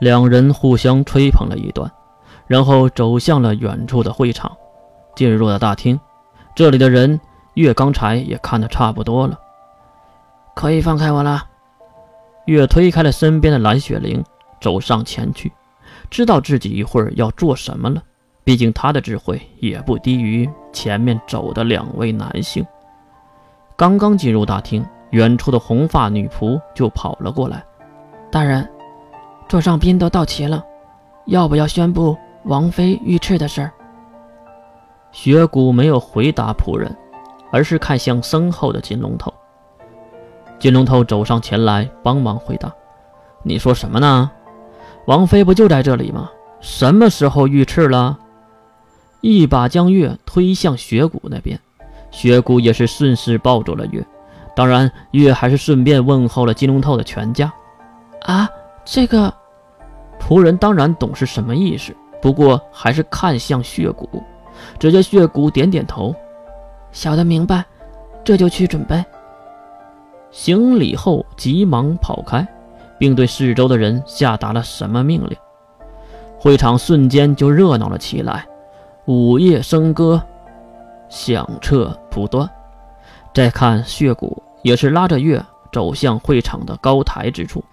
两人互相吹捧了一段，然后走向了远处的会场。进入了大厅，这里的人岳刚才也看得差不多了。可以放开我了。岳推开了身边的蓝雪玲，走上前去，知道自己一会儿要做什么了，毕竟他的智慧也不低于前面走的两位男性。刚刚进入大厅，远处的红发女仆就跑了过来。大人，座上宾都到齐了，要不要宣布王妃遇刺的事儿？雪谷没有回答仆人，而是看向身后的金龙头。金龙头走上前来帮忙回答：你说什么呢？王妃不就在这里吗？什么时候遇刺了？一把将月推向雪谷那边，雪谷也是顺势抱住了月，当然月还是顺便问候了金龙头的全家。啊，这个仆人当然懂是什么意思，不过还是看向血骨。只见血骨点点头，小的明白，这就去准备。行礼后急忙跑开，并对四周的人下达了什么命令。会场瞬间就热闹了起来，午夜笙歌响彻不断。再看血骨也是拉着月走向会场的高台之处。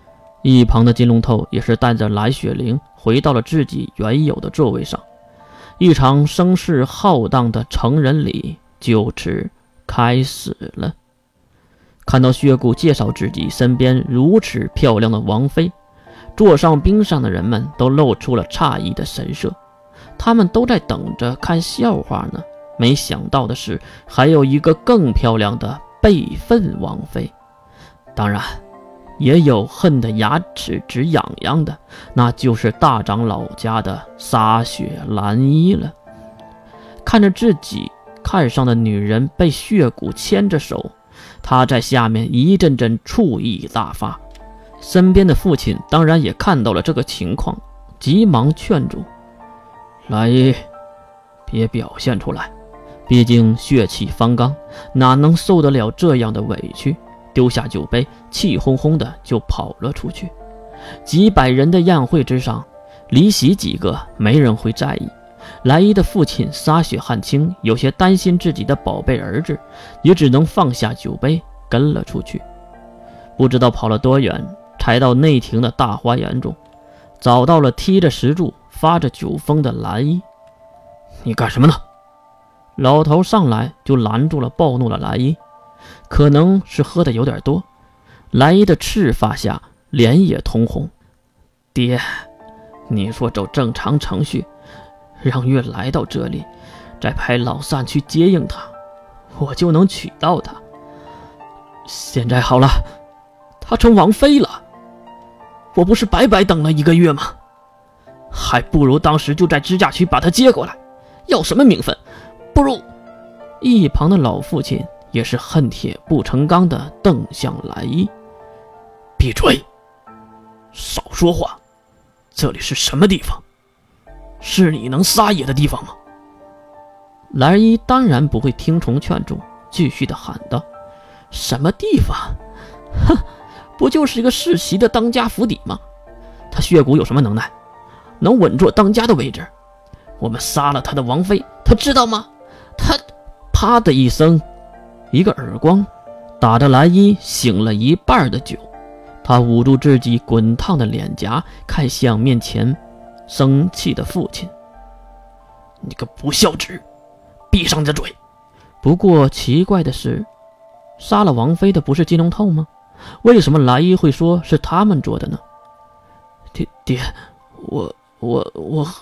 一旁的金龙头也是带着蓝雪玲回到了自己原有的座位上，一场声势浩荡的成人礼就此开始了。看到血骨介绍自己身边如此漂亮的王妃，座上冰上的人们都露出了诧异的神色，他们都在等着看笑话呢。没想到的是，还有一个更漂亮的备份王妃，当然也有恨得牙齿直痒痒的，那就是大长老家的撒雪蓝衣了。看着自己看上的女人被血骨牵着手，他在下面一阵阵醋意大发。身边的父亲当然也看到了这个情况，急忙劝阻：蓝衣，别表现出来，毕竟血气方刚，哪能受得了这样的委屈？丢下酒杯，气哄哄的就跑了出去。几百人的宴会之上，离席几个没人会在意。莱伊的父亲撒雪汉卿有些担心自己的宝贝儿子，也只能放下酒杯跟了出去。不知道跑了多远，才到内庭的大花园中，找到了踢着石柱发着酒疯的蓝衣。你干什么呢？老头上来就拦住了暴怒的蓝衣，可能是喝得有点多，莱伊的赤发下脸也通红。爹，你说走正常程序，让月来到这里，再派老善去接应他，我就能娶到他。现在好了，他成王妃了，我不是白白等了1个月吗？还不如当时就在支架区把他接过来，要什么名分？不如……一旁的老父亲也是恨铁不成钢的瞪向蓝衣。闭嘴，少说话，这里是什么地方？是你能撒野的地方吗？蓝衣当然不会听从劝阻，继续的喊道：什么地方？哼，不就是一个世袭的当家府邸吗？他血骨有什么能耐，能稳坐当家的位置？我们杀了他的王妃，他知道吗？他……啪的一声，一个耳光打着蓝衣醒了一半的酒，他捂住自己滚烫的脸颊，看向面前生气的父亲：你个不孝子，闭上你的嘴。不过奇怪的是，杀了王妃的不是金龙头吗？为什么蓝衣会说是他们做的呢？爹，我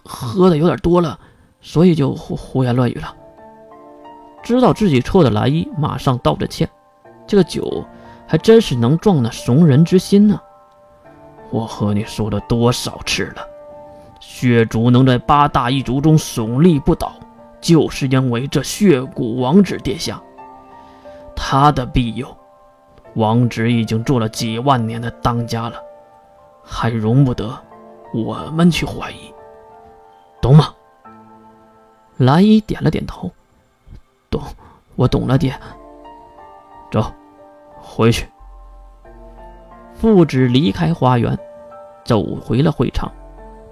喝的有点多了，所以就胡言乱语了。知道自己错的蓝衣马上道着歉，这个酒还真是能撞那怂人之心呢。我和你说了多少次了，血族能在8大一族中耸立不倒，就是因为这血骨王子殿下，他的庇佑。王子已经做了几万年的当家了，还容不得我们去怀疑，懂吗？蓝衣点了点头。懂，我懂了，爹。走，回去。父子离开花园，走回了会场。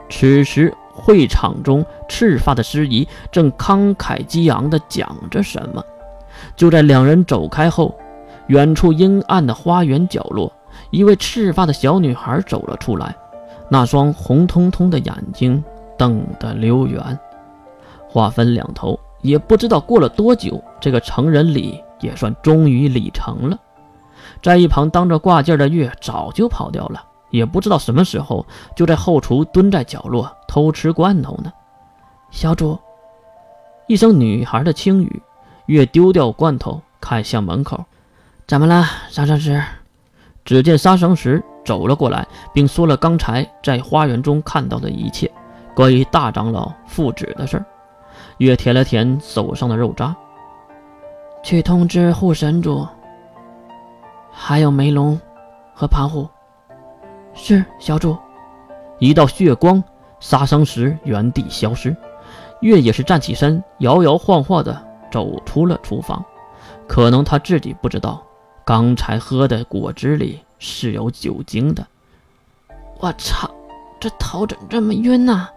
此时会场中赤发的司仪正慷慨激昂地讲着什么。就在两人走开后，远处阴暗的花园角落，一位赤发的小女孩走了出来，那双红彤彤的眼睛瞪得溜圆。话分两头，也不知道过了多久，这个成人礼也算终于礼成了。在一旁当着挂件的月早就跑掉了，也不知道什么时候就在后厨蹲在角落偷吃罐头呢。小主，一声女孩的轻语，月丢掉罐头看向门口。怎么了，沙生石？只见沙生石走了过来，并说了刚才在花园中看到的一切关于大长老复旨的事。月舔了舔手上的肉渣，去通知护神主，还有梅龙和盘虎。是，小主。一道血光，杀生石原地消失。月也是站起身，摇摇晃晃地走出了厨房。可能他自己不知道，刚才喝的果汁里是有酒精的。我操，这头怎么这么晕啊？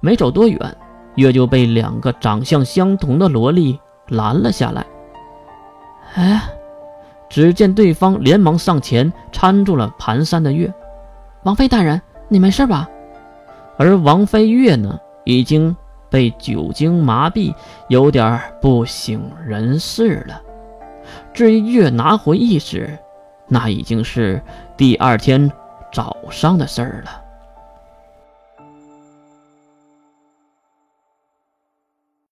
没走多远，月就被两个长相相同的萝莉拦了下来。哎，只见对方连忙上前搀住了蹒跚的月。王妃大人，你没事吧？而王妃月呢，已经被酒精麻痹，有点不省人事了。至于月拿回意识，那已经是第二天早上的事儿了。